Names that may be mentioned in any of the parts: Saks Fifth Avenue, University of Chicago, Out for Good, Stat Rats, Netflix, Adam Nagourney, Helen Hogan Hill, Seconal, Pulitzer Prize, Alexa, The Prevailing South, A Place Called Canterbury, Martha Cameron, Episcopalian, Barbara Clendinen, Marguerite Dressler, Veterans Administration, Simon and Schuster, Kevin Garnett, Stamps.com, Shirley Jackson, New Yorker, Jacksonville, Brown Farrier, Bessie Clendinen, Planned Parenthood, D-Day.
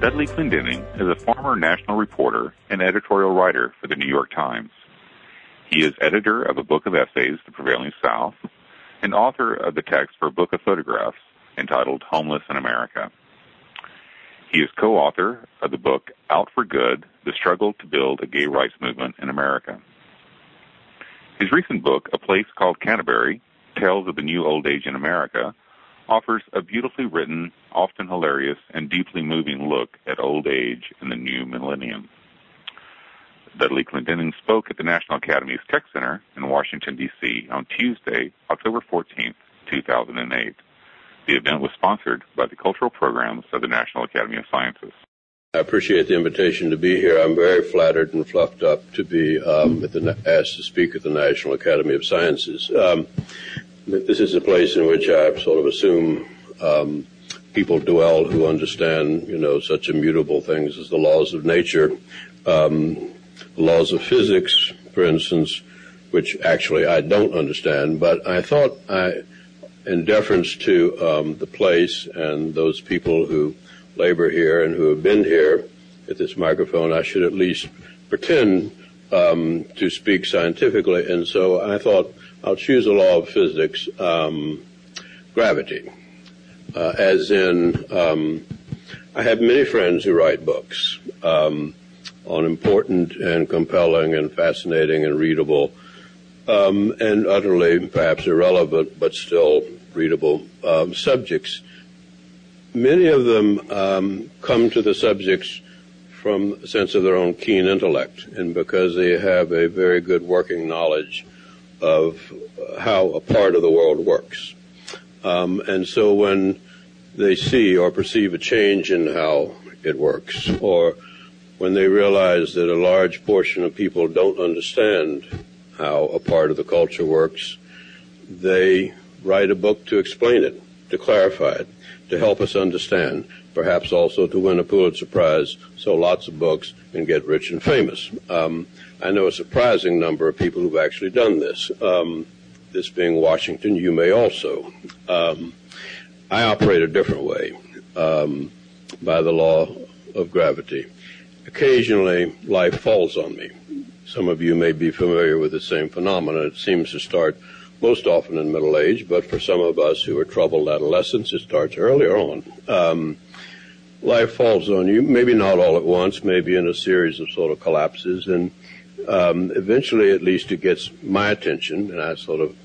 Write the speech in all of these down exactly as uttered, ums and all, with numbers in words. Dudley Clendinen is a former national reporter and editorial writer for the New York Times. He is editor of a book of essays, The Prevailing South, and author of the text for a book of photographs entitled Homeless in America. He is co-author of the book Out for Good, The Struggle to Build a Gay Rights Movement in America. His recent book, A Place Called Canterbury, Tales of the New Old Age in America, offers a beautifully written, often hilarious, and deeply moving look at old age in the new millennium. Dudley Clendinen spoke at the National Academy's Tech Center in Washington, D C on Tuesday, October fourteenth, two thousand eight. The event was sponsored by the cultural programs of the National Academy of Sciences. I appreciate the invitation to be here. I'm very flattered and fluffed up to be um, at the, asked to speak at the National Academy of Sciences. Um, this is a place in which I sort of assume um, people dwell who understand, you know, such immutable things as the laws of nature, um, the laws of physics, for instance, which actually I don't understand, but I thought I... in deference to um, the place and those people who labor here and who have been here at this microphone, I should at least pretend um, to speak scientifically. And so I thought I'll choose a law of physics, um, gravity, uh, as in um, I have many friends who write books um, on important and compelling and fascinating and readable um, and utterly perhaps irrelevant but still readable um, subjects. Many of them um, come to the subjects from a sense of their own keen intellect, and because they have a very good working knowledge of how a part of the world works. Um, and so when they see or perceive a change in how it works, or when they realize that a large portion of people don't understand how a part of the culture works, they write a book to explain it, to clarify it, to help us understand, perhaps also to win a Pulitzer Prize, sell lots of books, and get rich and famous. Um, I know a surprising number of people who've actually done this. Um, this being Washington, you may also. Um, I operate a different way, um, by the law of gravity. Occasionally, life falls on me. Some of you may be familiar with the same phenomenon. It seems to start most often in middle age, but for some of us who are troubled adolescents, it starts earlier on. Um, life falls on you, maybe not all at once, maybe in a series of sort of collapses, and um, eventually at least it gets my attention, and I sort of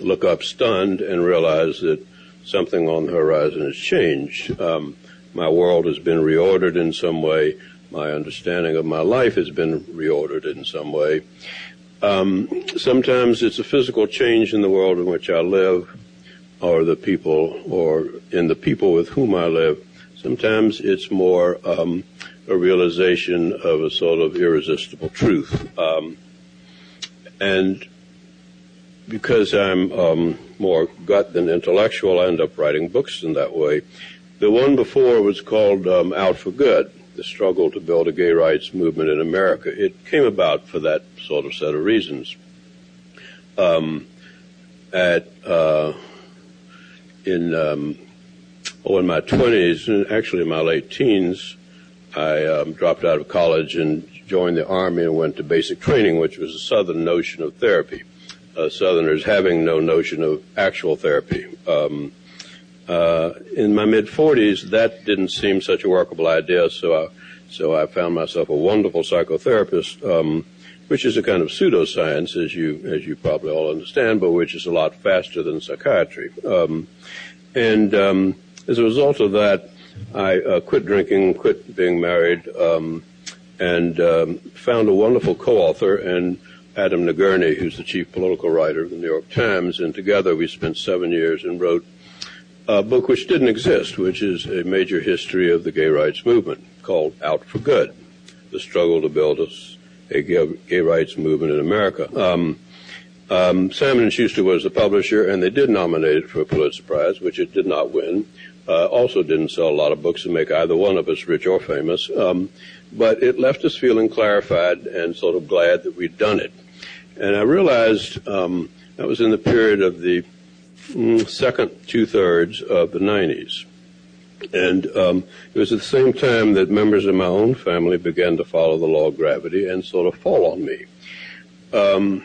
look up stunned and realize that something on the horizon has changed. Um, my world has been reordered in some way. My understanding of my life has been reordered in some way. Um, sometimes it's a physical change in the world in which I live, or the people, or in the people with whom I live. Sometimes it's more um, a realization of a sort of irresistible truth. Um, and because I'm um, more gut than intellectual, I end up writing books in that way. The one before was called um, Out for Good, The Struggle to Build a Gay Rights Movement in America. It came about for that sort of set of reasons. Um, at uh, in um, oh, in my twenties, and actually in my late teens, I um, dropped out of college and joined the Army and went to basic training, which was a Southern notion of therapy. Uh, Southerners having no notion of actual therapy. Um, Uh, in my mid-forties, that didn't seem such a workable idea, so I, so I found myself a wonderful psychotherapist, um, which is a kind of pseudoscience, as you as you probably all understand, but which is a lot faster than psychiatry. Um, and um, as a result of that, I uh, quit drinking, quit being married, um, and um, found a wonderful co-author and Adam Nagourney, who's the chief political writer of the New York Times, and together we spent seven years and wrote a book which didn't exist, which is a major history of the gay rights movement called Out for Good, The Struggle to Build a Gay Rights Movement in America. Um, um, Simon and Schuster was the publisher, and they did nominate it for a Pulitzer Prize, which it did not win. Uh, also didn't sell a lot of books and make either one of us rich or famous. Um, but it left us feeling clarified and sort of glad that we'd done it. And I realized um, that was in the period of the second two-thirds of the nineties. And um, it was at the same time that members of my own family began to follow the law of gravity and sort of fall on me. Um,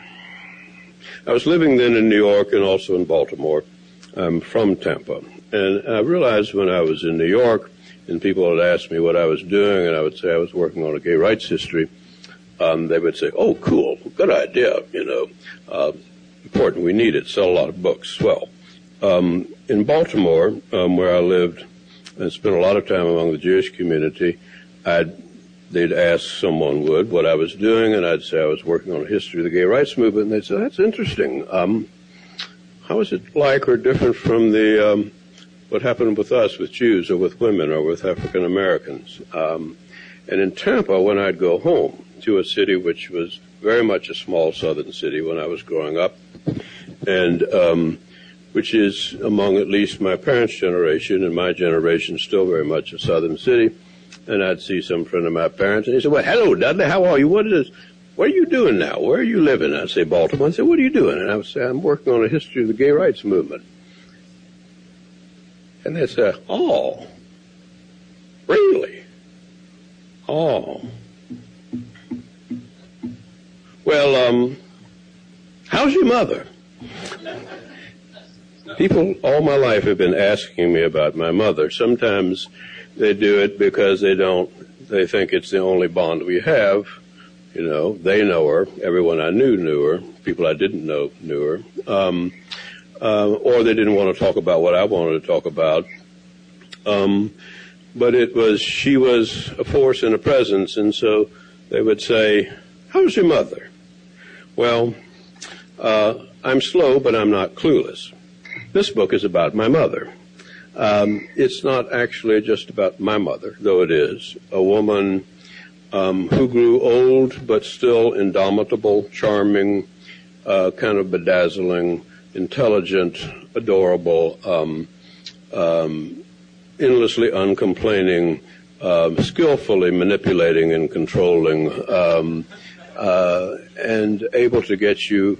I was living then in New York and also in Baltimore. I'm from Tampa. And I realized when I was in New York, and people would ask me what I was doing, and I would say I was working on a gay rights history, um, they would say, oh, cool, good idea, you know, uh, important, we need it, sell a lot of books, well. Um, in Baltimore, um, where I lived and spent a lot of time among the Jewish community, I'd, they'd ask, someone would, what I was doing, and I'd say I was working on a history of the gay rights movement, and they'd say, that's interesting. Um, how is it like or different from the... Um, what happened with us, with Jews or with women or with African Americans. Um, and in Tampa, when I'd go home to a city which was very much a small southern city when I was growing up, and um, which is among at least my parents' generation and my generation still very much a southern city, and I'd see some friend of my parents, and he said, well, hello, Dudley, how are you? What is this? What are you doing now? Where are you living? I'd say, Baltimore. I'd say, what are you doing? And I would say, I'm working on a history of the gay rights movement. And they said, oh, really? Oh. Well, um, how's your mother? People all my life have been asking me about my mother. Sometimes they do it because they don't, they think it's the only bond we have. You know, they know her. Everyone I knew knew her. People I didn't know knew her. Um, Uh, or they didn't want to talk about what I wanted to talk about. Um, but it was, she was a force and a presence, and so they would say, how's your mother? Well, uh, I'm slow, but I'm not clueless. This book is about my mother. Um, it's not actually just about my mother, though it is. A woman um, who grew old, but still indomitable, charming, uh, kind of bedazzling, intelligent, adorable, um, um, endlessly uncomplaining, um, skillfully manipulating and controlling, um, uh, and able to get you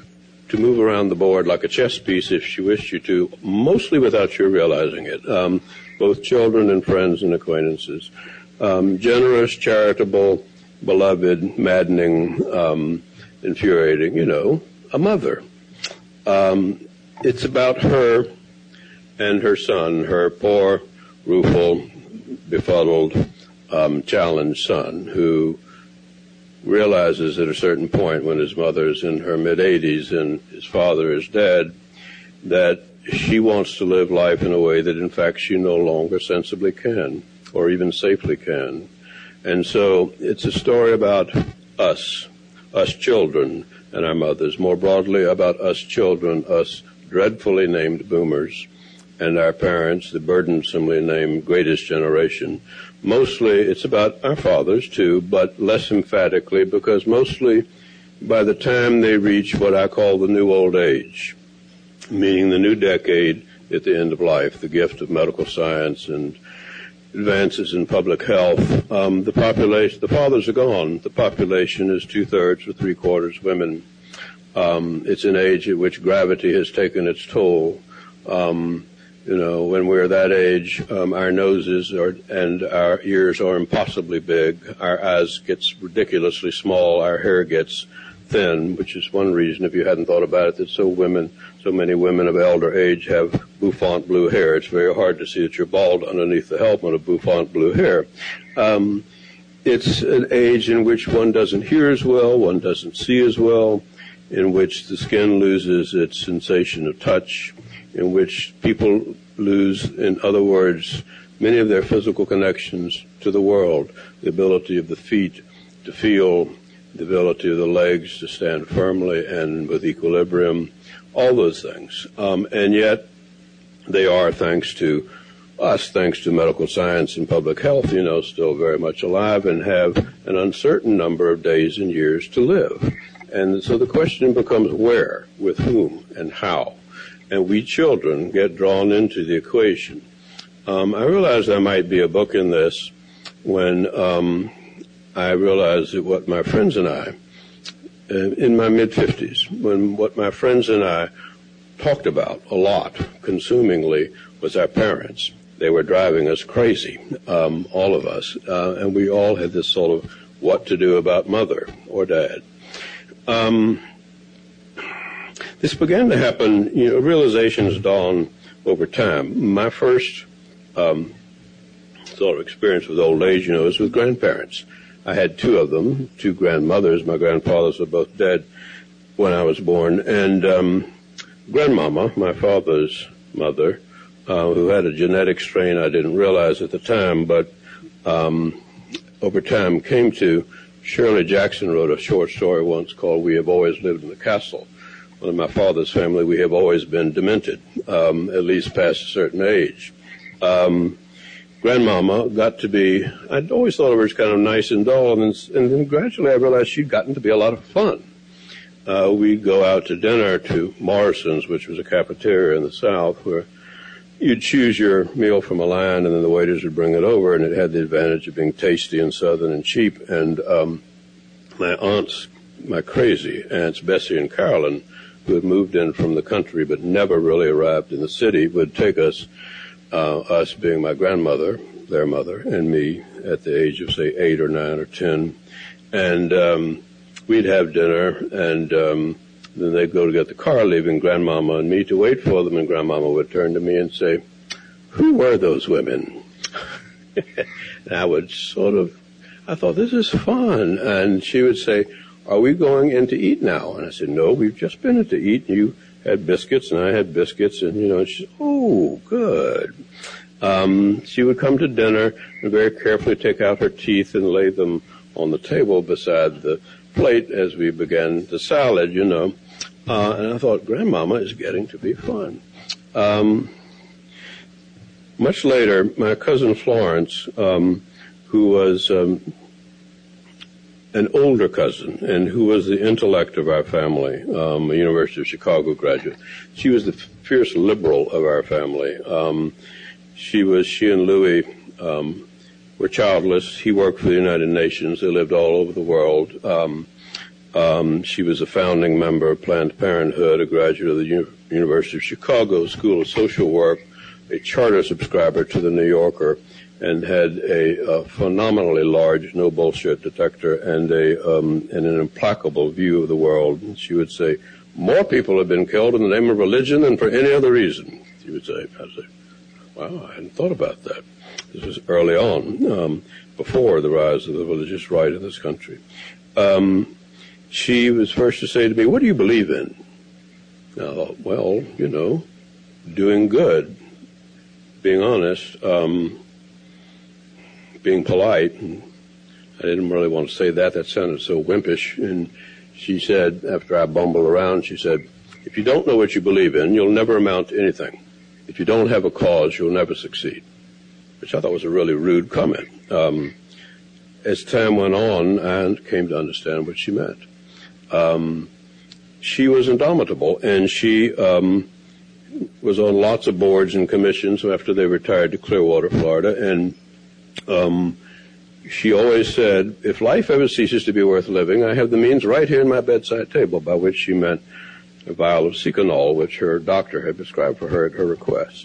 to move around the board like a chess piece if she wished you to, mostly without you realizing it, um, both children and friends and acquaintances. Um, generous, charitable, beloved, maddening, um, infuriating, you know, a mother. Um, it's about her and her son, her poor, rueful, befuddled, um, challenged son, who realizes at a certain point when his mother is in her mid-eighties and his father is dead, that she wants to live life in a way that, in fact, she no longer sensibly can or even safely can. And so it's a story about us, us children, and our mothers, more broadly about us children, us dreadfully named boomers, and our parents, the burdensomely named greatest generation. Mostly it's about our fathers, too, but less emphatically, because mostly by the time they reach what I call the new old age, meaning the new decade at the end of life, the gift of medical science and advances in public health, um, the population, the fathers are gone. The population is two-thirds or three-quarters women. Um, it's an age at which gravity has taken its toll. Um, you know, when we're that age, um, our noses are, and our ears are impossibly big. Our eyes gets ridiculously small. Our hair gets thin, which is one reason, if you hadn't thought about it, that so women, so many women of elder age have bouffant blue hair. It's very hard to see that you're bald underneath the helmet of bouffant blue hair. Um, it's an age in which one doesn't hear as well, one doesn't see as well, in which the skin loses its sensation of touch, in which people lose, in other words, many of their physical connections to the world, the ability of the feet to feel, the ability of the legs to stand firmly and with equilibrium, all those things. Um, and yet they are, thanks to us, thanks to medical science and public health, you know, still very much alive and have an uncertain number of days and years to live. And so the question becomes where, with whom, and how. And we children get drawn into the equation. Um, I realized there might be a book in this when... Um, I realized that what my friends and I, uh, in my mid-fifties, when what my friends and I talked about a lot, consumingly, was our parents. they were driving us crazy, um, all of us. Uh, and we all had this sort of what to do about mother or dad. Um, this began to happen, you know, realizations dawn over time. My first um, sort of experience with old age, you know, is with grandparents. I had two of them, two grandmothers. My grandfathers were both dead when I was born. And um, grandmama, my father's mother, uh, who had a genetic strain I didn't realize at the time, but um, over time came to. Shirley Jackson wrote a short story once called We Have Always Lived in the Castle. Well, in my father's family, we have always been demented, um, at least past a certain age. Um, Grandmama got to be, I'd always thought of her as kind of nice and dull, and then, and then gradually I realized she'd gotten to be a lot of fun. Uh, we'd go out to dinner to Morrison's, which was a cafeteria in the South, where you'd choose your meal from a line, and then the waiters would bring it over, and it had the advantage of being tasty and Southern and cheap. And um, my aunts, my crazy aunts, Bessie and Carolyn, who had moved in from the country but never really arrived in the city, would take us, uh, us being my grandmother, their mother, and me at the age of, say, eight or nine or ten. And um, we'd have dinner, and um, then they'd go to get the car, leaving Grandmama and me to wait for them, and Grandmama would turn to me and say, "Who were those women?" And I would sort of, I thought, this is fun. And she would say, "Are we going in to eat now?" And I said, "No, we've just been in to eat. You had biscuits, and I had biscuits." And, you know, she said, "Oh, good." Um, she would come to dinner and very carefully take out her teeth and lay them on the table beside the plate as we began the salad, you know. Uh, and I thought, Grandmama is getting to be fun. Um, much later, my cousin Florence, um, who was um, an older cousin and who was the intellect of our family, um, a University of Chicago graduate, she was the fierce liberal of our family. Um, she was, she and Louis um, were childless. He worked for the United Nations. They lived all over the world. Um, Um, she was a founding member of Planned Parenthood, a graduate of the U- University of Chicago School of Social Work, a charter subscriber to the New Yorker, and had a, a phenomenally large no bullshit detector and a um, and an implacable view of the world. And she would say, "More people have been killed in the name of religion than for any other reason." She would say, "I'd say, wow, I hadn't thought about that." This was early on, um, before the rise of the religious right in this country. Um, She was first to say to me, "What do you believe in?" And I thought, well, you know, doing good, being honest, um, being polite. And I didn't really want to say that. That sounded so wimpish. And she said, after I bumbled around, she said, "If you don't know what you believe in, you'll never amount to anything. If you don't have a cause, you'll never succeed," which I thought was a really rude comment. Um, as time went on, I came to understand what she meant. Um, she was indomitable, and she um, was on lots of boards and commissions after they retired to Clearwater, Florida. And um, she always said, "If life ever ceases to be worth living, I have the means right here in my bedside table," by which she meant a vial of Seconal, which her doctor had prescribed for her at her request.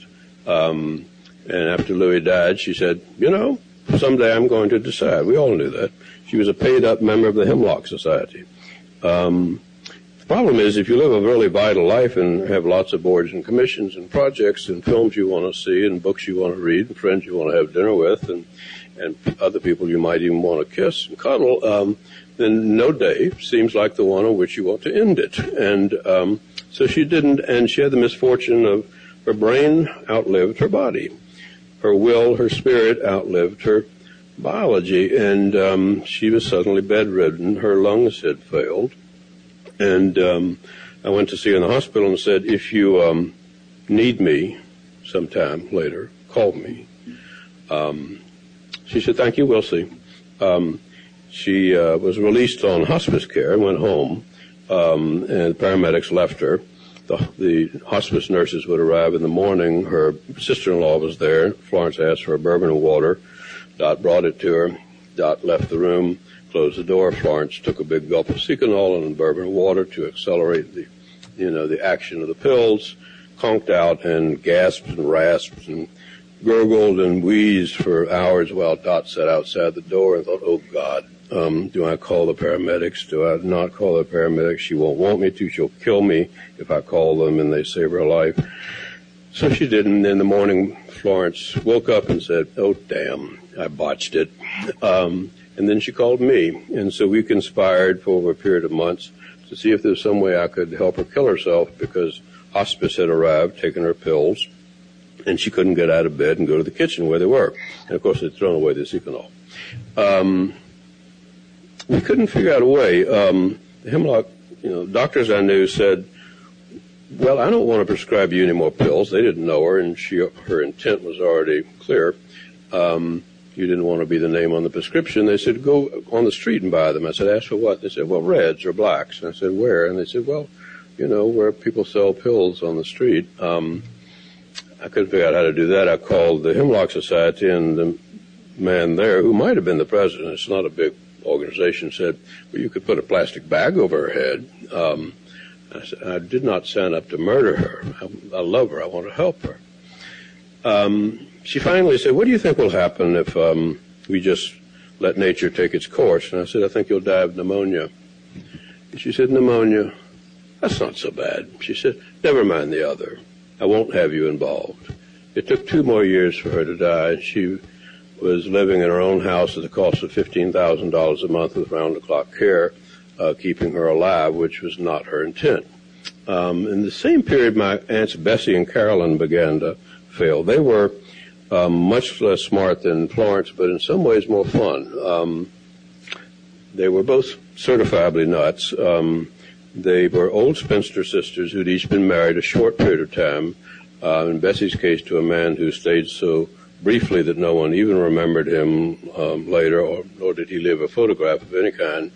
Um, and after Louis died, she said, "You know, someday I'm going to decide." We all knew that. She was a paid-up member of the Hemlock Society. Um, the problem is, if you live a really vital life and have lots of boards and commissions and projects and films you want to see and books you want to read and friends you want to have dinner with and, and other people you might even want to kiss and cuddle, um, then no day seems like the one on which you want to end it. And um, so she didn't, and she had the misfortune of her brain outlived her body. Her will, her spirit outlived her biology, and um, she was suddenly bedridden. Her lungs had failed, and um, I went to see her in the hospital and said, "If you um, need me sometime later, call me." Um, she said, "Thank you, we'll see." Um, she uh, was released on hospice care and went home, um, and paramedics left her. The, the hospice nurses would arrive in the morning. Her sister-in-law was there. Florence asked for a bourbon and water. Dot brought it to her. Dot left the room, closed the door. Florence took a big gulp of Seconal and bourbon and water to accelerate the, you know, the action of the pills, conked out and gasped and rasped and gurgled and wheezed for hours while Dot sat outside the door and thought, oh, God, um, do I call the paramedics? Do I not call the paramedics? She won't want me to. She'll kill me if I call them and they save her life. So she didn't. In the morning, Florence woke up and said, oh, damn, I botched it. Um, and then she called me. And so we conspired for over a period of months to see if there's some way I could help her kill herself, because hospice had arrived, taking her pills, and she couldn't get out of bed and go to the kitchen where they were. And, of course, they'd thrown away the Seconal. Um, we couldn't figure out a way. Um, the Hemlock, you know, doctors I knew said, well, I don't want to prescribe you any more pills. They didn't know her, and she, her intent was already clear. Um, you didn't want to be the name on the prescription. They said, go on the street and buy them. I said, ask for what? They said, well, reds or blacks. And I said, where? And they said, well, you know, where people sell pills on the street. Um, I couldn't figure out how to do that. I called the Hemlock Society, and the man there, who might have been the president, it's not a big organization, said, well, you could put a plastic bag over her head. Um, I said, I did not sign up to murder her. I, I love her. I want to help her. Um, she finally said, what do you think will happen if um, we just let nature take its course? And I said, I think you'll die of pneumonia. And she said, pneumonia? That's not so bad. She said, never mind the other. I won't have you involved. It took two more years for her to die, and she was living in her own house at the cost of fifteen thousand dollars a month with round-the-clock care, uh, keeping her alive, which was not her intent. Um, in the same period, my aunts Bessie and Carolyn began to fail. They were um, much less smart than Florence, but in some ways more fun. Um, they were both certifiably nuts. Um, They were old spinster sisters who'd each been married a short period of time, uh, in Bessie's case to a man who stayed so briefly that no one even remembered him um, later, or, nor did he leave a photograph of any kind.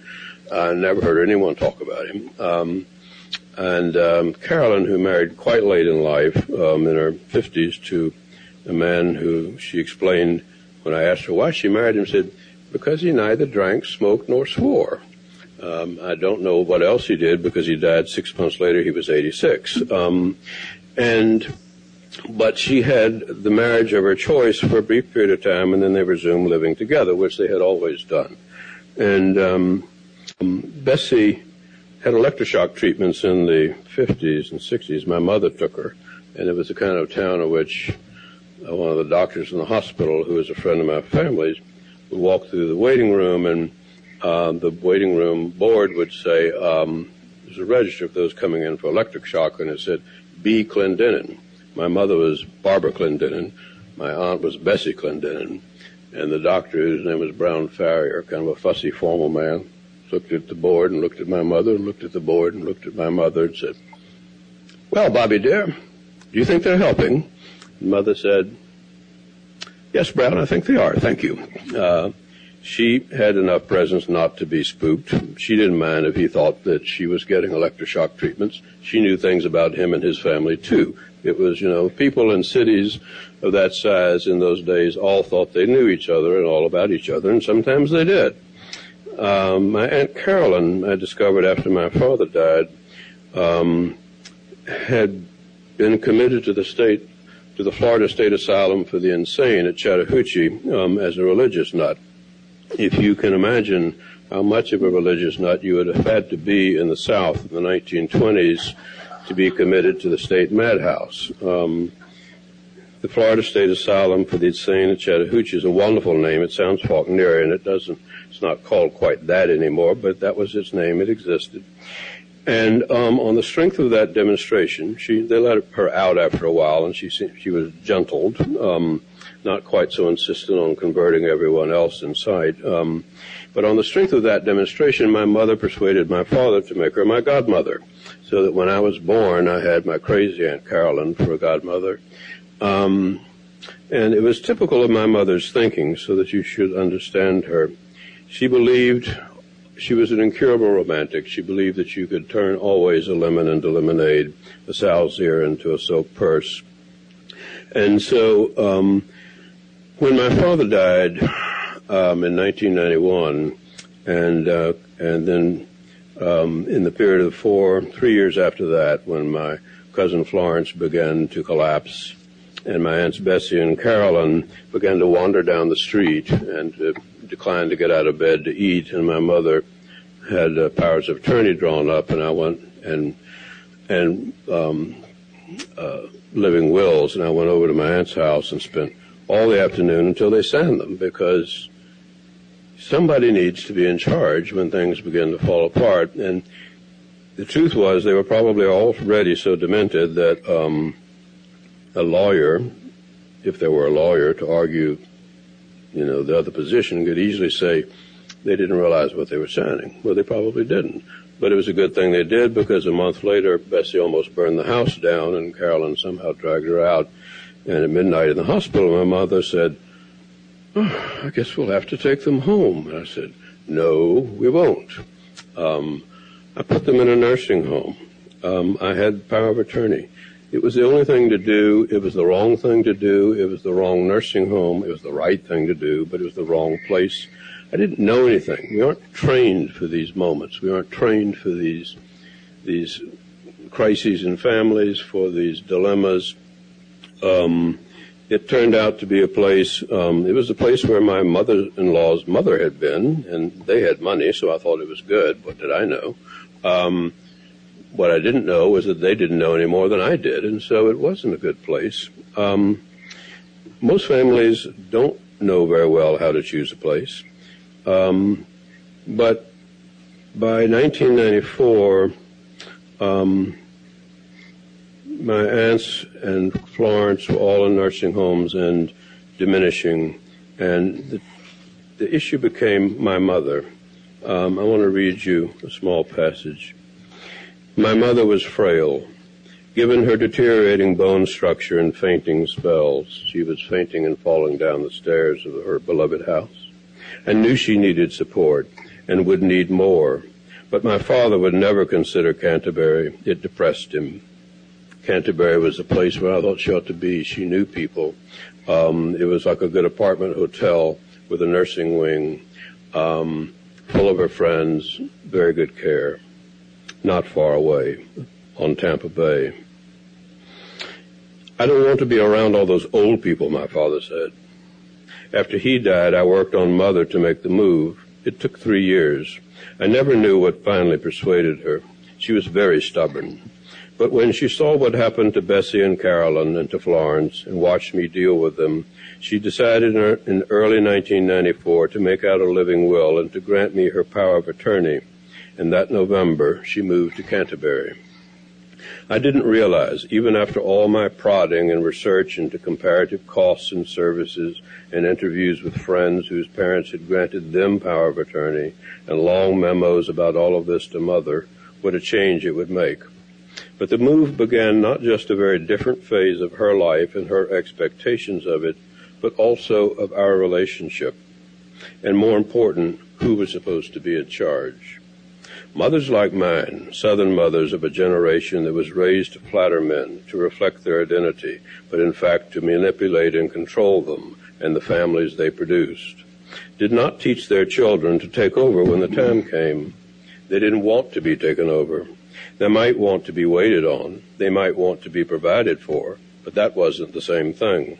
I never heard anyone talk about him. Um, and um, Carolyn, who married quite late in life, um, in her fifties, to a man who she explained when I asked her why she married him, said, because he neither drank, smoked, nor swore. Um, I don't know what else he did, because he died six months later. He was eighty-six. Um, and, but she had the marriage of her choice for a brief period of time, and then they resumed living together, which they had always done. And um, um, Bessie had electroshock treatments in the fifties and sixties. My mother took her, and it was the kind of town in which uh, one of the doctors in the hospital, who was a friend of my family's, would walk through the waiting room, and Uh, the waiting room board would say, um, there's a register of those coming in for electric shock, and it said B. Clendinen. My mother was Barbara Clendinen. My aunt was Bessie Clendinen. And the doctor, whose name was Brown Farrier, kind of a fussy, formal man, looked at the board and looked at my mother and looked at the board and looked at my mother and said, well, Bobby dear, do you think they're helping? And Mother said, yes, Brown, I think they are. Thank you. Uh, She had enough presence not to be spooked. She didn't mind if he thought that she was getting electroshock treatments. She knew things about him and his family, too. It was, you know, people in cities of that size in those days all thought they knew each other and all about each other, and sometimes they did. Um, my Aunt Carolyn, I discovered after my father died, um, had been committed to the state, to the Florida State Asylum for the Insane at Chattahoochee, um, as a religious nut. If you can imagine how much of a religious nut you would have had to be in the South in the nineteen twenties to be committed to the state madhouse. Um, the Florida State Asylum for the Insane at Chattahoochee is a wonderful name. It sounds Faulknerian. It doesn't, it's not called quite that anymore, but that was its name. It existed. And um, on the strength of that demonstration, she they let her out after a while, and she she was gentled. Um, not quite so insistent on converting everyone else in sight. Um, but on the strength of that demonstration, my mother persuaded my father to make her my godmother, so that when I was born, I had my crazy Aunt Carolyn for a godmother. Um, and it was typical of my mother's thinking, so that you should understand her. She believed she was an incurable romantic. She believed that you could turn always a lemon into lemonade, a sow's ear into a silk purse. And so um, when my father died um, in nineteen ninety-one, and uh, and then um, in the period of four, three years after that, when my cousin Florence began to collapse, and my Aunts Betsy and Carolyn began to wander down the street and uh, declined to get out of bed to eat, and my mother had uh, powers of attorney drawn up, and I went and and um, uh, living wills, and I went over to my aunt's house and spent all the afternoon until they signed them, because somebody needs to be in charge when things begin to fall apart. And the truth was, they were probably already so demented that um, a lawyer, if there were a lawyer to argue, you know, the other position, could easily say they didn't realize what they were signing. Well, they probably didn't. But it was a good thing they did, because a month later, Bessie almost burned the house down, and Carolyn somehow dragged her out. And at midnight in the hospital, my mother said, oh, I guess we'll have to take them home. And I said, no, we won't. Um, I put them in a nursing home. Um, I had power of attorney. It was the only thing to do. It was the wrong thing to do. It was the wrong nursing home. It was the right thing to do, but it was the wrong place. I didn't know anything. We aren't trained for these moments. We aren't trained for these these crises in families, for these dilemmas. Um, it turned out to be a place, um, it was a place where my mother-in-law's mother had been, and they had money, so I thought it was good. What did I know? Um, what I didn't know was that they didn't know any more than I did, and so it wasn't a good place. Um, most families don't know very well how to choose a place. Um, but by nineteen ninety-four, um, my aunts and Florence were all in nursing homes and diminishing, and the, the issue became my mother. Um, I want to read you a small passage. My mother was frail. Given her deteriorating bone structure and fainting spells, she was fainting and falling down the stairs of her beloved house. I knew she needed support and would need more, but my father would never consider Canterbury. It depressed him. Canterbury was the place where I thought she ought to be. She knew people. Um, it was like a good apartment hotel with a nursing wing, um, full of her friends, very good care, not far away on Tampa Bay. I don't want to be around all those old people, my father said. After he died, I worked on Mother to make the move. It took three years. I never knew what finally persuaded her. She was very stubborn. But when she saw what happened to Bessie and Carolyn and to Florence and watched me deal with them, she decided in early nineteen ninety-four to make out a living will and to grant me her power of attorney. And that November, she moved to Canterbury. I didn't realize, even after all my prodding and research into comparative costs and services and interviews with friends whose parents had granted them power of attorney and long memos about all of this to Mother, what a change it would make. But the move began not just a very different phase of her life and her expectations of it, but also of our relationship, and more important, who was supposed to be in charge. Mothers like mine, Southern mothers of a generation that was raised to flatter men, to reflect their identity, but in fact to manipulate and control them and the families they produced, did not teach their children to take over when the time came. They didn't want to be taken over. They might want to be waited on. They might want to be provided for, but that wasn't the same thing.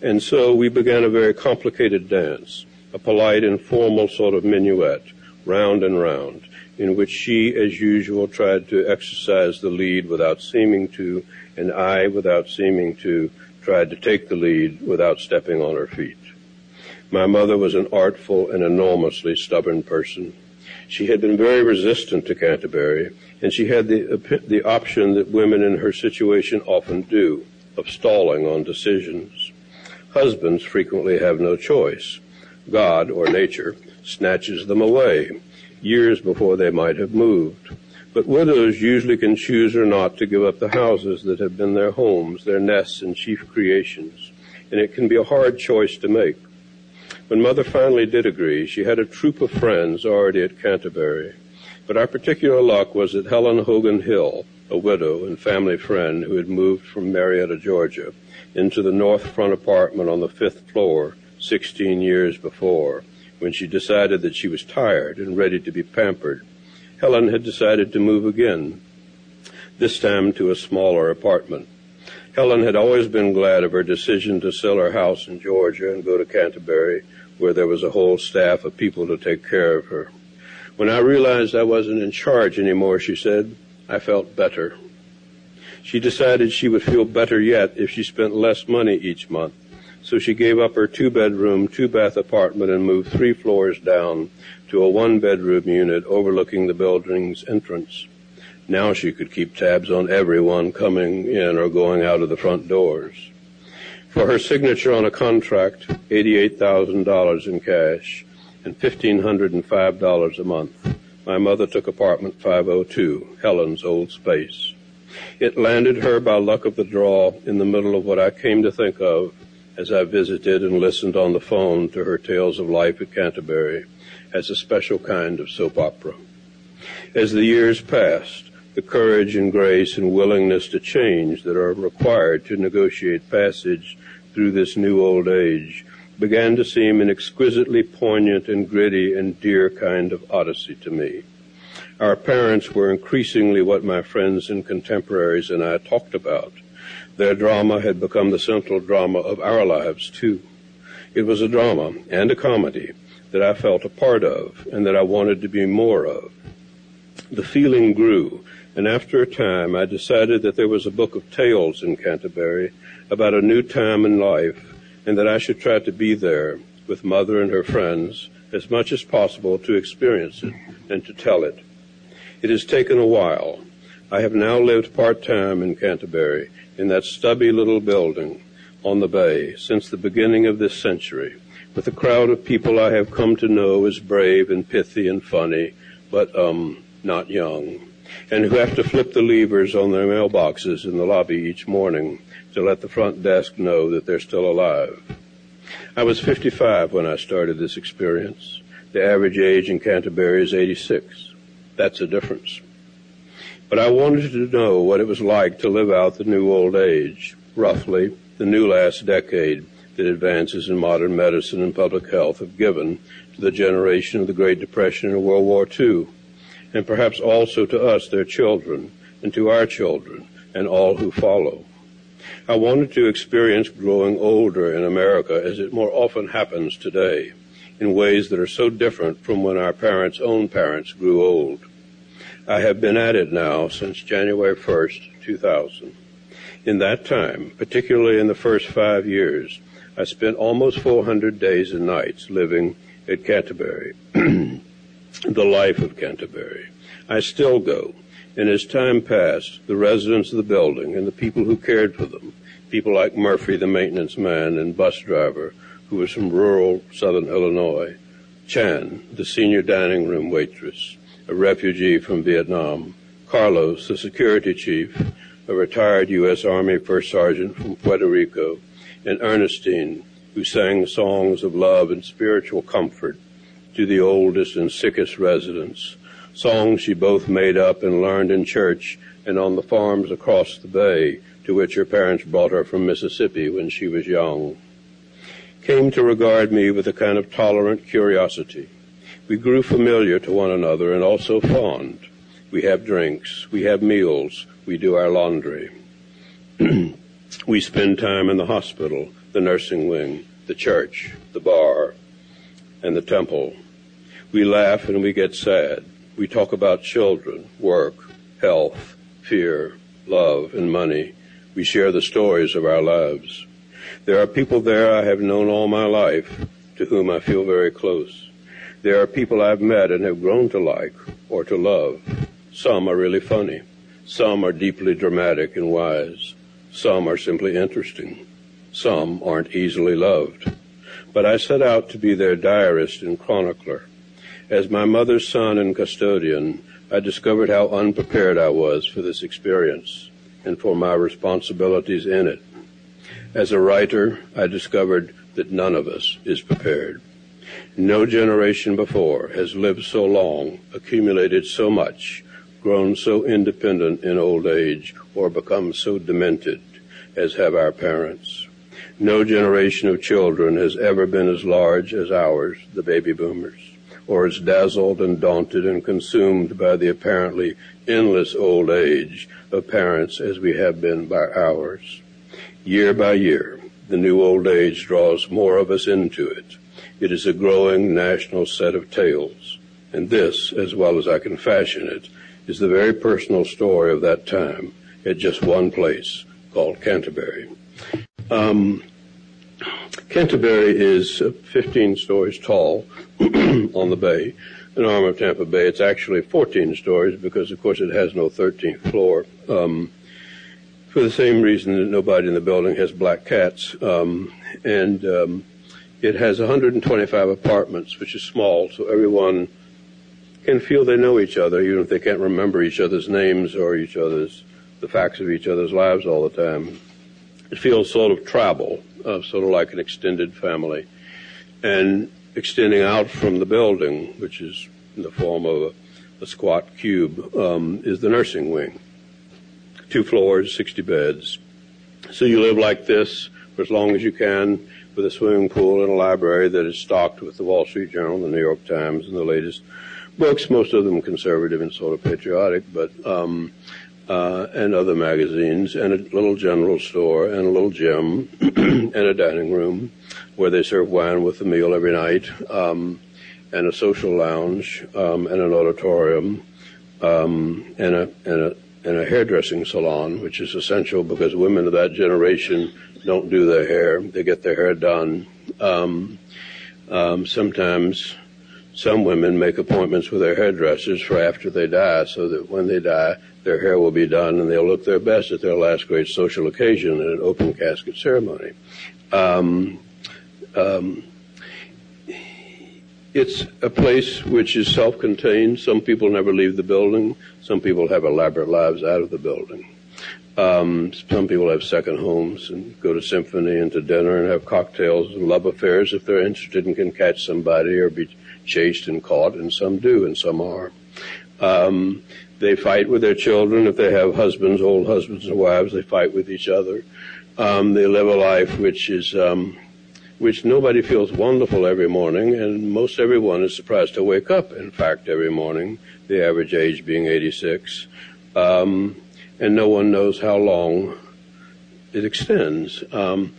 And so we began a very complicated dance, a polite, informal sort of minuet, round and round, in which she, as usual, tried to exercise the lead without seeming to, and I, without seeming to, tried to take the lead without stepping on her feet. My mother was an artful and enormously stubborn person. She had been very resistant to Canterbury, and she had the, the option that women in her situation often do, of stalling on decisions. Husbands frequently have no choice. God, or nature, snatches them away years before they might have moved. But widows usually can choose or not to give up the houses that have been their homes, their nests and chief creations, and it can be a hard choice to make. When Mother finally did agree, she had a troop of friends already at Canterbury. But our particular luck was that Helen Hogan Hill, a widow and family friend who had moved from Marietta, Georgia, into the north front apartment on the fifth floor sixteen years before, when she decided that she was tired and ready to be pampered, Helen had decided to move again, this time to a smaller apartment. Helen had always been glad of her decision to sell her house in Georgia and go to Canterbury, where there was a whole staff of people to take care of her. When I realized I wasn't in charge anymore, she said, I felt better. She decided she would feel better yet if she spent less money each month. So she gave up her two-bedroom, two-bath apartment and moved three floors down to a one-bedroom unit overlooking the building's entrance. Now she could keep tabs on everyone coming in or going out of the front doors. For her signature on a contract, eighty-eight thousand dollars in cash and one thousand five hundred five dollars a month, my mother took apartment five oh two, Helen's old space. It landed her by luck of the draw in the middle of what I came to think of as I visited and listened on the phone to her tales of life at Canterbury as a special kind of soap opera. As the years passed, the courage and grace and willingness to change that are required to negotiate passage through this new old age began to seem an exquisitely poignant and gritty and dear kind of odyssey to me. Our parents were increasingly what my friends and contemporaries and I talked about. Their drama had become the central drama of our lives, too. It was a drama and a comedy that I felt a part of and that I wanted to be more of. The feeling grew, and after a time I decided that there was a book of tales in Canterbury about a new time in life, and that I should try to be there with Mother and her friends as much as possible to experience it and to tell it. It has taken a while. I have now lived part-time in Canterbury, in that stubby little building on the bay, since the beginning of this century, with a crowd of people I have come to know as brave and pithy and funny, but, um, not young, and who have to flip the levers on their mailboxes in the lobby each morning to let the front desk know that they're still alive. I was fifty-five when I started this experience. The average age in Canterbury is eighty-six. That's a difference. But I wanted to know what it was like to live out the new old age, roughly the new last decade that advances in modern medicine and public health have given to the generation of the Great Depression and World War Two, and perhaps also to us, their children, and to our children, and all who follow. I wanted to experience growing older in America as it more often happens today, in ways that are so different from when our parents' own parents grew old. I have been at it now since January first, two thousand. In that time, particularly in the first five years, I spent almost four hundred days and nights living at Canterbury, the life of Canterbury. I still go. And as time passed, the residents of the building and the people who cared for them, people like Murphy, the maintenance man and bus driver, who was from rural southern Illinois, Chan, the senior dining room waitress, a refugee from Vietnam, Carlos, the security chief, a retired U S Army first sergeant from Puerto Rico, and Ernestine, who sang songs of love and spiritual comfort to the oldest and sickest residents, songs she both made up and learned in church and on the farms across the bay to which her parents brought her from Mississippi when she was young, came to regard me with a kind of tolerant curiosity. We grew familiar to one another and also fond. We have drinks, we have meals, we do our laundry. We spend time in the hospital, the nursing wing, the church, the bar, and the temple. We laugh and we get sad. We talk about children, work, health, fear, love, and money. We share the stories of our lives. There are people there I have known all my life to whom I feel very close. There are people I've met and have grown to like or to love. Some are really funny. Some are deeply dramatic and wise. Some are simply interesting. Some aren't easily loved. But I set out to be their diarist and chronicler. As my mother's son and custodian, I discovered how unprepared I was for this experience and for my responsibilities in it. As a writer, I discovered that none of us is prepared. No generation before has lived so long, accumulated so much, grown so independent in old age, or become so demented as have our parents. No generation of children has ever been as large as ours, the baby boomers, or is dazzled and daunted and consumed by the apparently endless old age of parents as we have been by ours. Year by year, the new old age draws more of us into it. It is a growing national set of tales, and this, as well as I can fashion it, is the very personal story of that time at just one place called Canterbury. Um, Canterbury is fifteen stories tall on the bay, an arm of Tampa Bay. It's actually fourteen stories because, of course, it has no thirteenth floor. Um, for the same reason that nobody in the building has black cats. Um, and um, it has one hundred twenty-five apartments, which is small, so everyone can feel they know each other, even if they can't remember each other's names or each other's, the facts of each other's lives all the time. It feels sort of tribal, uh, sort of like an extended family. And extending out from the building, which is in the form of a, a squat cube, um, is the nursing wing. Two floors, sixty beds. So you live like this for as long as you can, with a swimming pool and a library that is stocked with the Wall Street Journal, the New York Times, and the latest books, most of them conservative and sort of patriotic, but um, uh, and other magazines, and a little general store, and a little gym, and a dining room where they serve wine with a meal every night, um, and a social lounge, um, and an auditorium, um, and a and a and a hairdressing salon, which is essential because women of that generation don't do their hair. They get their hair done. Um, um, sometimes some women make appointments with their hairdressers for after they die so that when they die, their hair will be done and they'll look their best at their last great social occasion at an open casket ceremony. Um, um, It's a place which is self-contained. Some people never leave the building. Some people have elaborate lives out of the building. Um, some people have second homes and go to symphony and to dinner and have cocktails and love affairs if they're interested and can catch somebody or be chased and caught, and some do and some are. Um, they fight with their children. If they have husbands, old husbands and wives, they fight with each other. Um, they live a life which is... Um, which nobody feels wonderful every morning, and most everyone is surprised to wake up, in fact, every morning, the average age being eighty-six, um, and no one knows how long it extends. Um,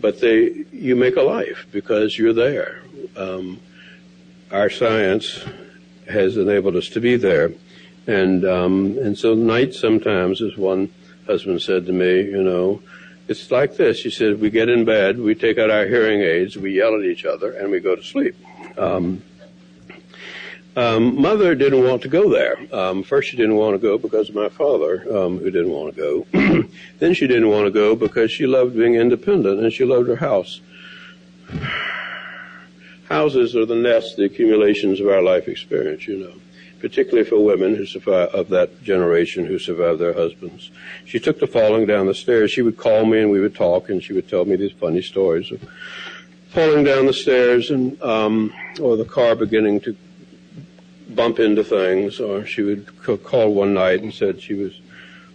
but they, you make a life because you're there. Um, our science has enabled us to be there. And, um, and so night sometimes, as one husband said to me, you know, it's like this. She said, we get in bed, we take out our hearing aids, we yell at each other, and we go to sleep. Um, um, mother didn't want to go there. Um, first, she didn't want to go because of my father, um, who didn't want to go. Then she didn't want to go because she loved being independent, and she loved her house. Houses are the nests, the accumulations of our life experience, you know, particularly for women who survive, of that generation who survived their husbands. She took to falling down the stairs. She would call me and we would talk, and she would tell me these funny stories of falling down the stairs and um, or the car beginning to bump into things. Or she would call one night and said she was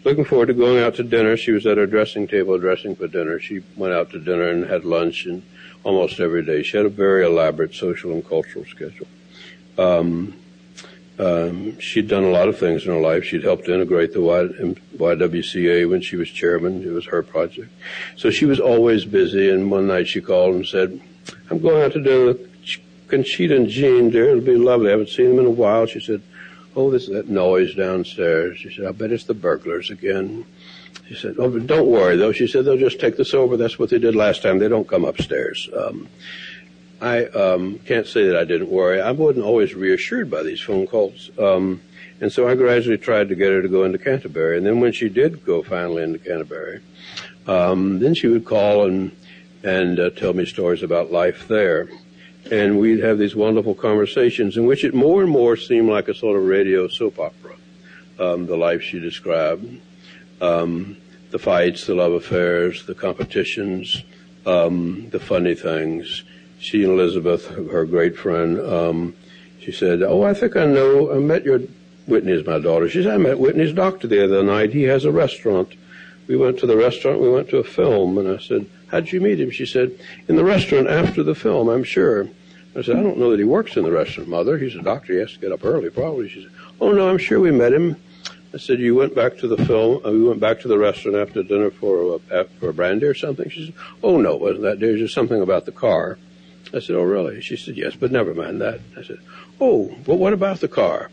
looking forward to going out to dinner. She was at her dressing table dressing for dinner. She went out to dinner and had lunch and almost every day. She had a very elaborate social and cultural schedule. Um, Um, she'd done a lot of things in her life. She'd helped integrate the Y W C A when she was chairman. It was her project. So she was always busy, and one night she called and said, I'm going out to dinner with Conchita and Jean, dear. It'll be lovely. I haven't seen them in a while. She said, oh, this that noise downstairs. She said, I bet it's the burglars again. She said, oh, but don't worry, though. She said, they'll just take this over. That's what they did last time. They don't come upstairs. Um I um, can't say that I didn't worry. I wasn't always reassured by these phone calls. Um, and so I gradually tried to get her to go into Canterbury. And then when she did go finally into Canterbury, um, then she would call and, and uh, tell me stories about life there. And we'd have these wonderful conversations in which it more and more seemed like a sort of radio soap opera, um, the life she described, um, the fights, the love affairs, the competitions, um, the funny things. She and Elizabeth, her great friend, um, she said, oh, I think I know, I met your, Whitney's my daughter. She said, I met Whitney's doctor the other night. He has a restaurant. We went to the restaurant. We went to a film. And I said, how'd you meet him? She said, in the restaurant after the film, I'm sure. I said, I don't know that he works in the restaurant, Mother. He's a doctor. He has to get up early, probably. She said, oh, no, I'm sure we met him. I said, you went back to the film, uh, we went back to the restaurant after dinner for a, for a brandy or something? She said, oh, no, it wasn't that. There's just something about the car. I said, oh, really? She said, yes, but never mind that. I said, oh, but what about the car?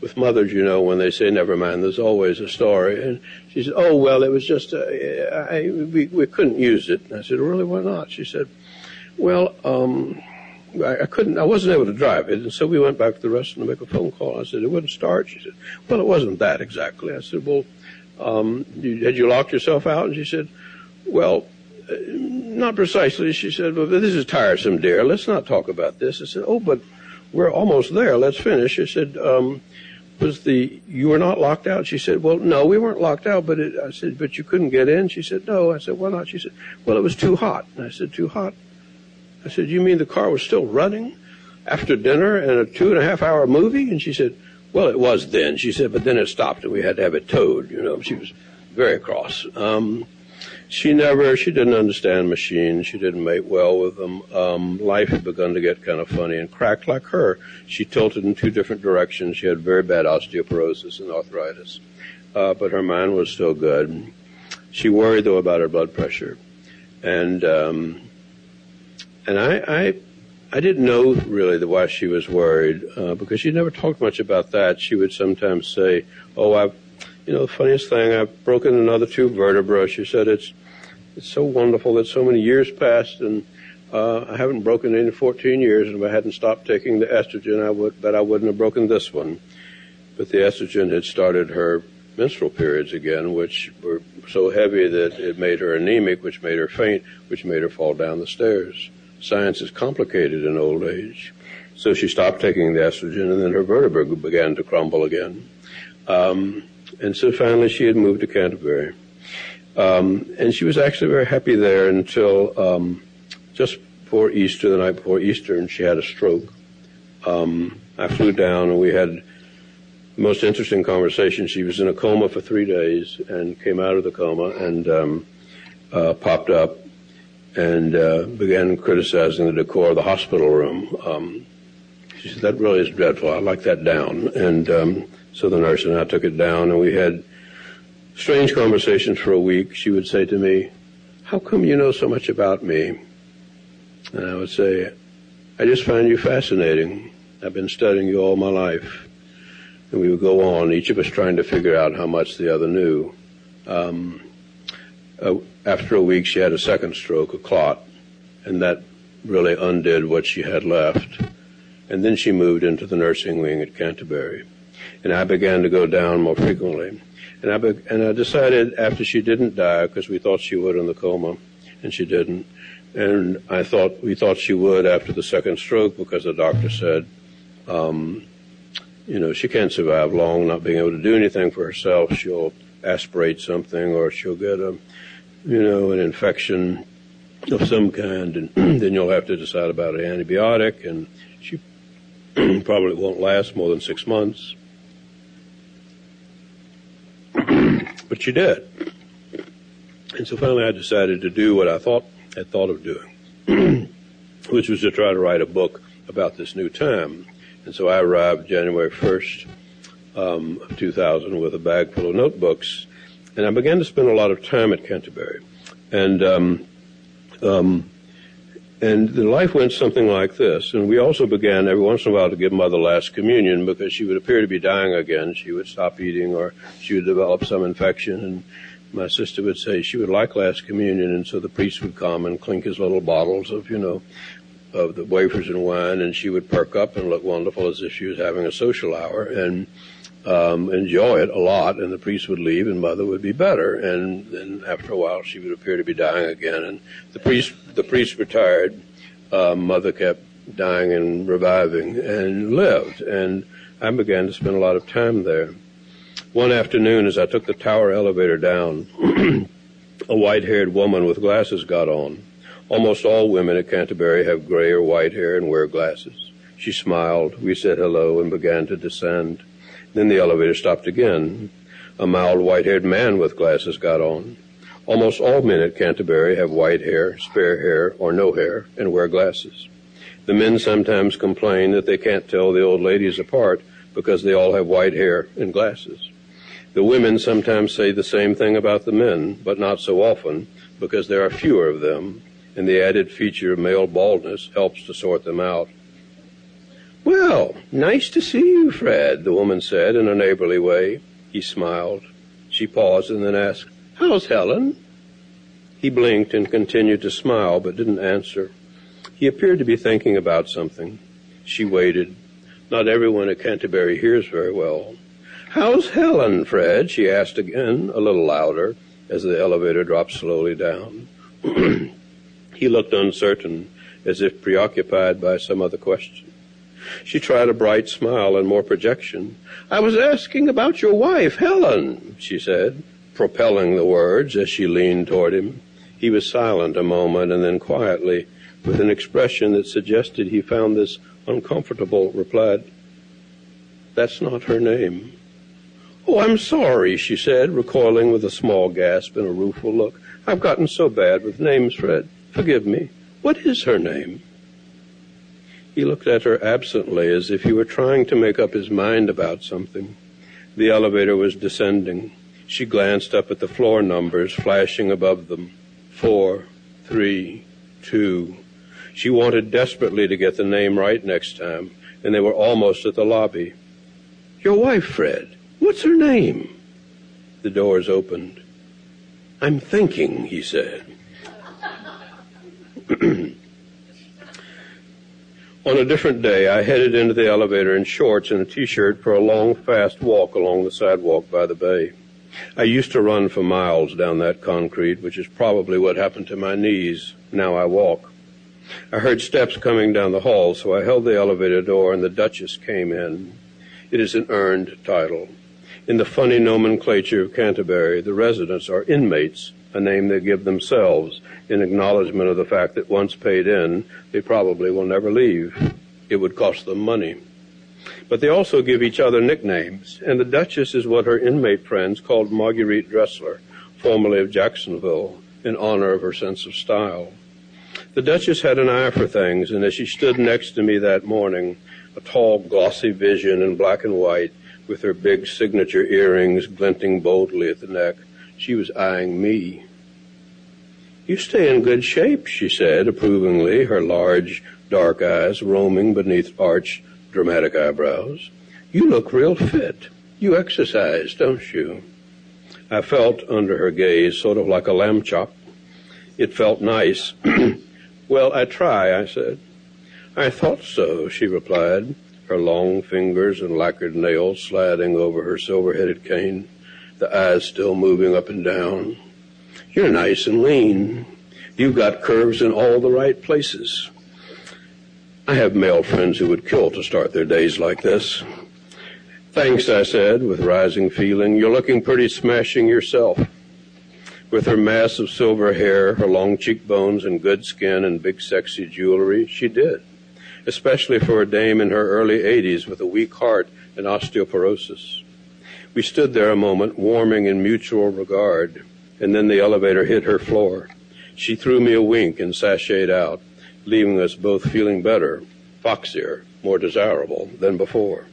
With mothers, you know, when they say never mind, there's always a story. And she said, oh, well, it was just, uh, I, we, we couldn't use it. And I said, really, why not? She said, well, um, I, I couldn't, I wasn't able to drive it. And so we went back to the restaurant to make a phone call. I said, it wouldn't start. She said, well, it wasn't that exactly. I said, well, um, you, had you locked yourself out? And she said, well, uh, not precisely. She said, well, this is tiresome, dear. Let's not talk about this. I said, oh, but we're almost there. Let's finish. She said, um, was the, you were not locked out? She said, well, no, we weren't locked out, but it, I said, but you couldn't get in? She said, no. I said, why not? She said, well, it was too hot. And I said, too hot? I said, you mean the car was still running after dinner and a two and a half hour movie? And she said, well, it was then. She said, but then it stopped and we had to have it towed. You know, she was very cross. Um, she never, she didn't understand machines. She didn't mate well with them. Um, life had begun to get kind of funny and cracked like her. She tilted in two different directions. She had very bad osteoporosis and arthritis. Uh, but her mind was still good. She worried, though, about her blood pressure. And, um, and I, I, I didn't know really the why she was worried, uh, because she never talked much about that. She would sometimes say, oh, I've, you know, the funniest thing, I've broken another two vertebrae. She said, it's, it's so wonderful that so many years passed and, uh, I haven't broken it in fourteen years, and if I hadn't stopped taking the estrogen, I would, but I wouldn't have broken this one. But the estrogen had started her menstrual periods again, which were so heavy that it made her anemic, which made her faint, which made her fall down the stairs. Science is complicated in old age. So she stopped taking the estrogen, and then her vertebrae began to crumble again. Um, and so finally she had moved to Canterbury. Um, and she was actually very happy there until um, just before Easter, the night before Easter, and she had a stroke. Um, I flew down, and we had the most interesting conversation. She was in a coma for three days and came out of the coma and um, uh, popped up. And uh, began criticizing the decor of the hospital room. Um, she said, that really is dreadful. I like that down. And um, so the nurse and I took it down, and we had strange conversations for a week. She would say to me, how come you know so much about me? And I would say, I just find you fascinating. I've been studying you all my life. And we would go on, each of us trying to figure out how much the other knew. Um, uh, After a week, she had a second stroke, a clot, and that really undid what she had left. And then she moved into the nursing wing at Canterbury. And I began to go down more frequently. And I, be- and I decided after she didn't die, because we thought she would in the coma, and she didn't. And I thought, we thought she would after the second stroke, because the doctor said, um, you know, she can't survive long, not being able to do anything for herself. She'll aspirate something, or she'll get a... you know, an infection of some kind, and then you'll have to decide about an antibiotic, and she probably won't last more than six months. But she did. And so finally I decided to do what I thought had thought of doing, which was to try to write a book about this new time. And so I arrived January first um, of two thousand with a bag full of notebooks. And I began to spend a lot of time at Canterbury. And um, um, and the life went something like this. And we also began every once in a while to give Mother Last Communion, because she would appear to be dying again. She would stop eating, or she would develop some infection. And my sister would say she would like Last Communion. And so the priest would come and clink his little bottles of, you know, of the wafers and wine. And she would perk up and look wonderful, as if she was having a social hour. And... Um, enjoy it a lot, and the priest would leave, and Mother would be better, and then after a while she would appear to be dying again. And the priest, the priest retired. Uh, Mother kept dying and reviving, and lived. And I began to spend a lot of time there. One afternoon, as I took the tower elevator down, a white-haired woman with glasses got on. Almost all women at Canterbury have gray or white hair and wear glasses. She smiled. We said hello and began to descend. Then the elevator stopped again. A mild white-haired man with glasses got on. Almost all men at Canterbury have white hair, spare hair, or no hair, and wear glasses. The men sometimes complain that they can't tell the old ladies apart because they all have white hair and glasses. The women sometimes say the same thing about the men, but not so often, because there are fewer of them, and the added feature of male baldness helps to sort them out. "Well, nice to see you, Fred," the woman said in a neighborly way. He smiled. She paused and then asked, "How's Helen?" He blinked and continued to smile, but didn't answer. He appeared to be thinking about something. She waited. Not everyone at Canterbury hears very well. "How's Helen, Fred?" she asked again, a little louder, as the elevator dropped slowly down. He looked uncertain, as if preoccupied by some other question. She tried a bright smile and more projection. "I was asking about your wife, Helen," she said, propelling the words as she leaned toward him. He was silent a moment, and then quietly, with an expression that suggested he found this uncomfortable, replied, "That's not her name." "Oh, I'm sorry," she said, recoiling with a small gasp and a rueful look. "I've gotten so bad with names, Fred. Forgive me. What is her name?" He looked at her absently, as if he were trying to make up his mind about something. The elevator was descending. She glanced up at the floor numbers flashing above them. Four, three, two. She wanted desperately to get the name right next time, and they were almost at the lobby. "Your wife, Fred. What's her name?" The doors opened. "I'm thinking," he said. On a different day, I headed into the elevator in shorts and a T-shirt for a long, fast walk along the sidewalk by the bay. I used to run for miles down that concrete, which is probably what happened to my knees. Now I walk. I heard steps coming down the hall, so I held the elevator door, and the Duchess came in. It is an earned title. In the funny nomenclature of Canterbury, the residents are inmates, a name they give themselves, in acknowledgment of the fact that once paid in, they probably will never leave. It would cost them money. But they also give each other nicknames, and the Duchess is what her inmate friends called Marguerite Dressler, formerly of Jacksonville, in honor of her sense of style. The Duchess had an eye for things, and as she stood next to me that morning, a tall, glossy vision in black and white, with her big signature earrings glinting boldly at the neck, she was eyeing me. "You stay in good shape," she said approvingly, her large, dark eyes roaming beneath arched, dramatic eyebrows. "You look real fit. You exercise, don't you?" I felt under her gaze sort of like a lamb chop. It felt nice. "Well, I try," I said. "I thought so," she replied, her long fingers and lacquered nails sliding over her silver-headed cane, the eyes still moving up and down. "You're nice and lean. You've got curves in all the right places." I have male friends who would kill to start their days like this. "Thanks," I said, with rising feeling. "You're looking pretty smashing yourself." With her mass of silver hair, her long cheekbones and good skin and big sexy jewelry, she did, especially for a dame in her early eighties with a weak heart and osteoporosis. We stood there a moment, warming in mutual regard, and then the elevator hit her floor. She threw me a wink and sashayed out, leaving us both feeling better, foxier, more desirable than before.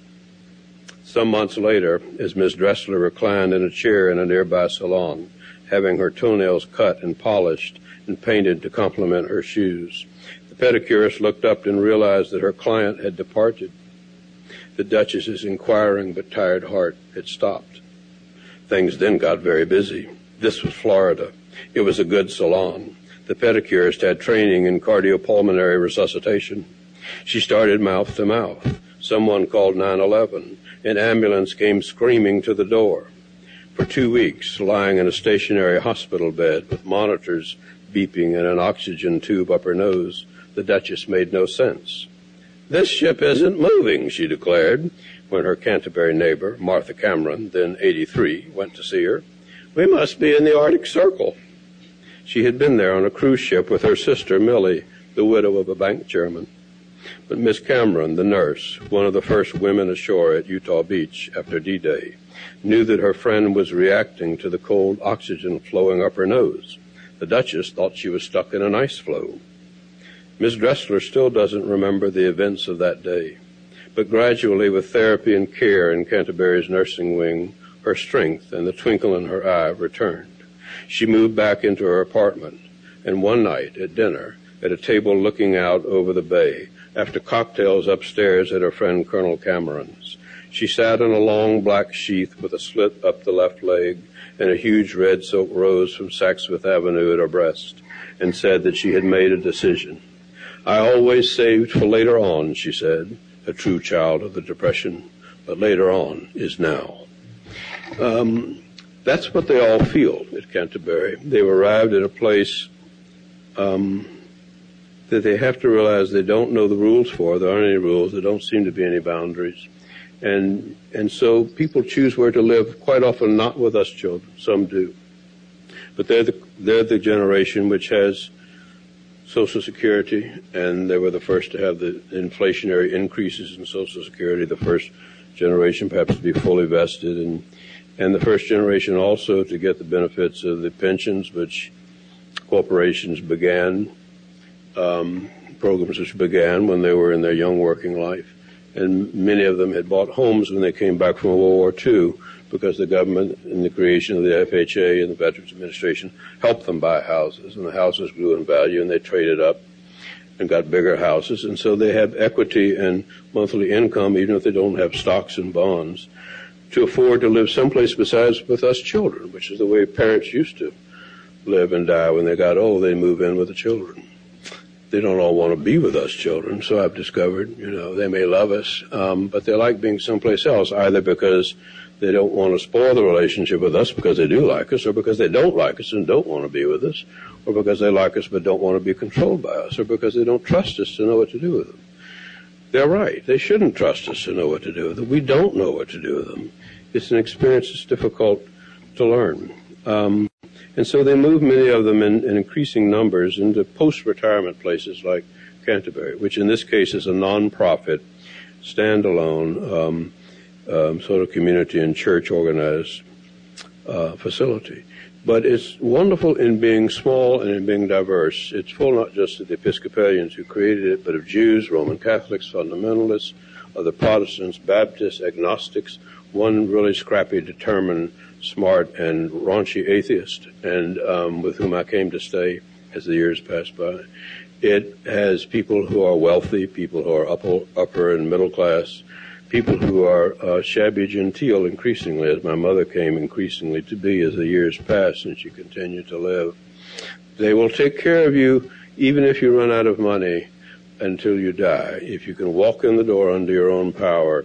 Some months later, as Miss Dressler reclined in a chair in a nearby salon, having her toenails cut and polished and painted to complement her shoes, the pedicurist looked up and realized that her client had departed. The Duchess's inquiring but tired heart had stopped. Things then got very busy. This was Florida. It was a good salon. The pedicurist had training in cardiopulmonary resuscitation. She started mouth to mouth. Someone called nine one one. An ambulance came screaming to the door. For two weeks, lying in a stationary hospital bed with monitors beeping and an oxygen tube up her nose, the Duchess made no sense. "This ship isn't moving," she declared, when her Canterbury neighbor, Martha Cameron, then eighty-three, went to see her. "We must be in the Arctic Circle." She had been there on a cruise ship with her sister, Millie, the widow of a bank chairman. But Miss Cameron, the nurse, one of the first women ashore at Utah Beach after D-Day, knew that her friend was reacting to the cold oxygen flowing up her nose. The Duchess thought she was stuck in an ice floe. Miss Dressler still doesn't remember the events of that day, but gradually, with therapy and care in Canterbury's nursing wing, Her strength and the twinkle in her eye returned. She moved back into her apartment, and one night at dinner, at a table looking out over the bay, after cocktails upstairs at her friend Colonel Cameron's, she sat in a long black sheath with a slit up the left leg and a huge red silk rose from Saks Fifth Avenue at her breast, and said that she had made a decision. "I always saved for later on," she said, a true child of the Depression, but later on is now. Um, that's what they all feel at Canterbury. They've arrived at a place um, that they have to realize they don't know the rules for. There aren't any rules. There don't seem to be any boundaries. And and so people choose where to live, quite often not with us children. Some do. But they're the, they're the generation which has Social Security, and they were the first to have the inflationary increases in Social Security, the first generation perhaps to be fully vested, and and the first generation also to get the benefits of the pensions which corporations began, um, programs which began when they were in their young working life. And many of them had bought homes when they came back from World War Two because the government, in the creation of the F H A and the Veterans Administration, helped them buy houses, and the houses grew in value, and they traded up and got bigger houses, and so they have equity and monthly income, even if they don't have stocks and bonds, to afford to live someplace besides with us children, which is the way parents used to live and die. When they got old, they move in with the children. They don't all want to be with us children, so I've discovered, you know, they may love us, um, but they like being someplace else, either because they don't want to spoil the relationship with us because they do like us, or because they don't like us and don't want to be with us, or because they like us but don't want to be controlled by us, or because they don't trust us to know what to do with them. They're right. They shouldn't trust us to know what to do with them. We don't know what to do with them. It's an experience that's difficult to learn. Um, and so they move, many of them in, in increasing numbers, into post-retirement places like Canterbury, which in this case is a non-profit, standalone, um, Um, sort of community and church organized uh, facility. But it's wonderful in being small and in being diverse. It's full not just of the Episcopalians who created it, but of Jews, Roman Catholics, fundamentalists, other Protestants, Baptists, agnostics, one really scrappy, determined, smart, and raunchy atheist, and um, with whom I came to stay as the years passed by. It has people who are wealthy, people who are upper, upper and middle class, people who are uh, shabby genteel increasingly, as my mother came increasingly to be as the years passed and she continued to live. They will take care of you even if you run out of money until you die, if you can walk in the door under your own power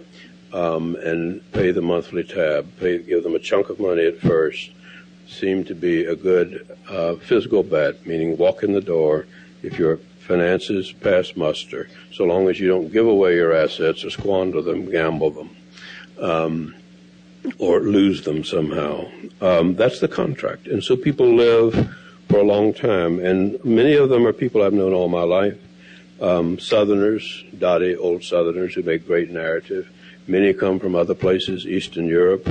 um, and pay the monthly tab, pay, give them a chunk of money at first, seem to be a good uh, physical bet, meaning walk in the door if you're finances pass muster, so long as you don't give away your assets or squander them, gamble them, um, or lose them somehow. Um, that's the contract. And so people live for a long time, and many of them are people I've known all my life, um, Southerners, dotty old Southerners who make great narrative. Many come from other places, Eastern Europe,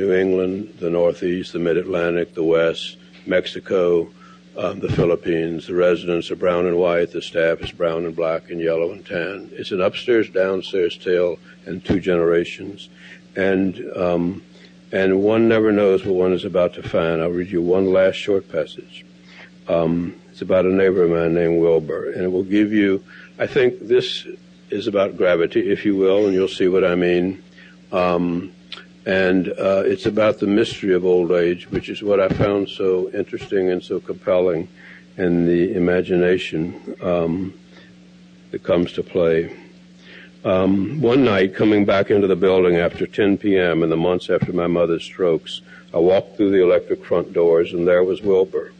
New England, the Northeast, the Mid-Atlantic, the West, Mexico, Um, the Philippines. The residents are brown and white. The staff is brown and black and yellow and tan. It's an upstairs, downstairs tale and two generations. And um, and one never knows what one is about to find. I'll read you one last short passage. Um, it's about a neighbor of mine named Wilbur. And it will give you, I think this is about gravity, if you will, and you'll see what I mean. Um, And uh, it's about the mystery of old age, which is what I found so interesting and so compelling in the imagination um, that comes to play. Um, one night, coming back into the building after ten p.m. in the months after my mother's strokes, I walked through the electric front doors, and there was Wilbur.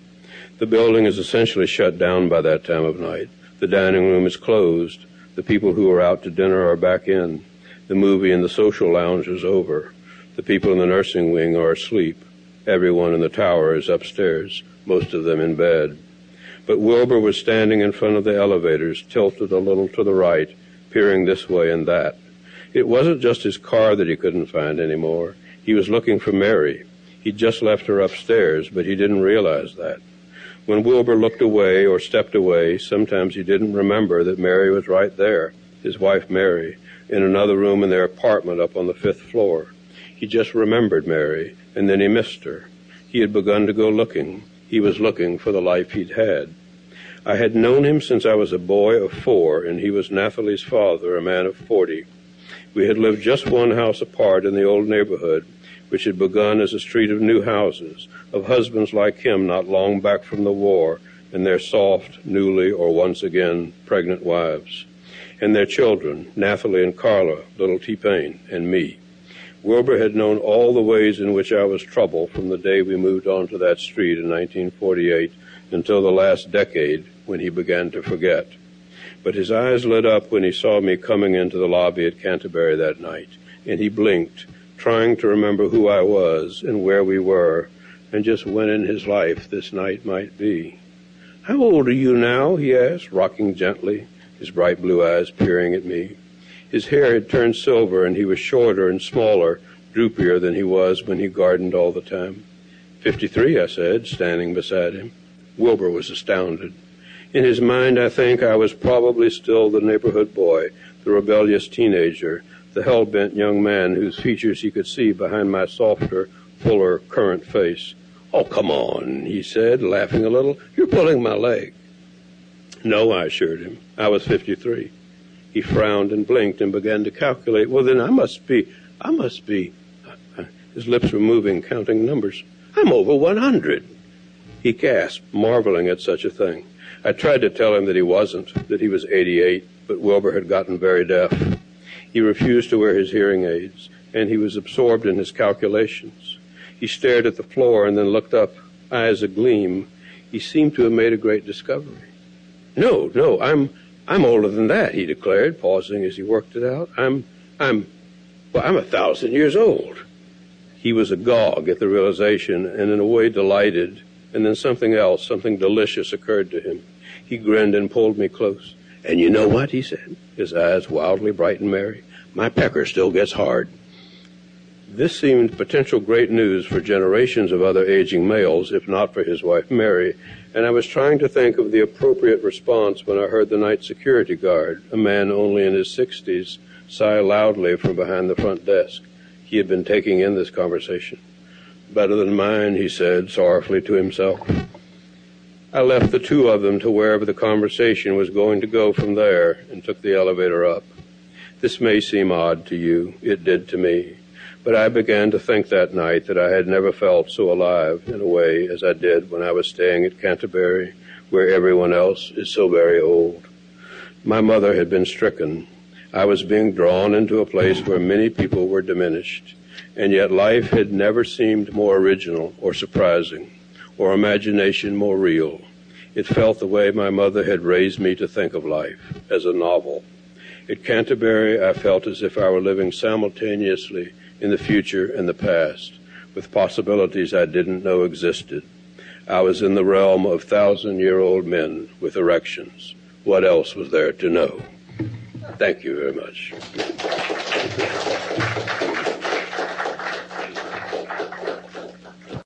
The building is essentially shut down by that time of night. The dining room is closed. The people who are out to dinner are back in. The movie in the social lounge is over. The people in the nursing wing are asleep. Everyone in the tower is upstairs, most of them in bed. But Wilbur was standing in front of the elevators, tilted a little to the right, peering this way and that. It wasn't just his car that he couldn't find anymore. He was looking for Mary. He'd just left her upstairs, but he didn't realize that. When Wilbur looked away or stepped away, sometimes he didn't remember that Mary was right there, his wife Mary, in another room in their apartment up on the fifth floor. He just remembered Mary, and then he missed her. He had begun to go looking. He was looking for the life he'd had. I had known him since I was a boy of four, and he was Nathalie's father, a man of forty. We had lived just one house apart in the old neighborhood, which had begun as a street of new houses, of husbands like him not long back from the war, and their soft, newly, or once again, pregnant wives, and their children, Nathalie and Carla, little T-Pain, and me. Wilbur had known all the ways in which I was trouble from the day we moved on to that street in nineteen forty-eight until the last decade when he began to forget. But his eyes lit up when he saw me coming into the lobby at Canterbury that night, and he blinked, trying to remember who I was and where we were, and just when in his life this night might be. "How old are you now?" he asked, rocking gently, his bright blue eyes peering at me. His hair had turned silver, and he was shorter and smaller, droopier than he was when he gardened all the time. Fifty-three, I said, standing beside him. Wilbur was astounded. In his mind, I think, I was probably still the neighborhood boy, the rebellious teenager, the hell-bent young man whose features he could see behind my softer, fuller, current face. "Oh, come on," he said, laughing a little. "You're pulling my leg." "No," I assured him. "I was fifty-three. He frowned and blinked and began to calculate. "Well, then I must be, I must be." His lips were moving, counting numbers. "I'm over one hundred. He gasped, marveling at such a thing. I tried to tell him that he wasn't, that he was eighty-eight, but Wilbur had gotten very deaf. He refused to wear his hearing aids, and he was absorbed in his calculations. He stared at the floor and then looked up, eyes agleam. He seemed to have made a great discovery. "No, no, I'm... I'm older than that," he declared, pausing as he worked it out. I'm, I'm, well, I'm a thousand years old." He was agog at the realization and in a way delighted, and then something else, something delicious occurred to him. He grinned and pulled me close. "And you know what?" he said, his eyes wildly bright and merry. "My pecker still gets hard." This seemed potential great news for generations of other aging males, if not for his wife, Mary, and I was trying to think of the appropriate response when I heard the night security guard, a man only in his sixties, sigh loudly from behind the front desk. He had been taking in this conversation. "Better than mine," he said, sorrowfully to himself. I left the two of them to wherever the conversation was going to go from there and took the elevator up. This may seem odd to you. It did to me. But I began to think that night that I had never felt so alive, in a way, as I did when I was staying at Canterbury, where everyone else is so very old. My mother had been stricken. I was being drawn into a place where many people were diminished, and yet life had never seemed more original or surprising, or imagination more real. It felt the way my mother had raised me to think of life, as a novel. At Canterbury, I felt as if I were living simultaneously in the future and the past, with possibilities I didn't know existed. I was in the realm of thousand-year-old men with erections. What else was there to know? Thank you very much.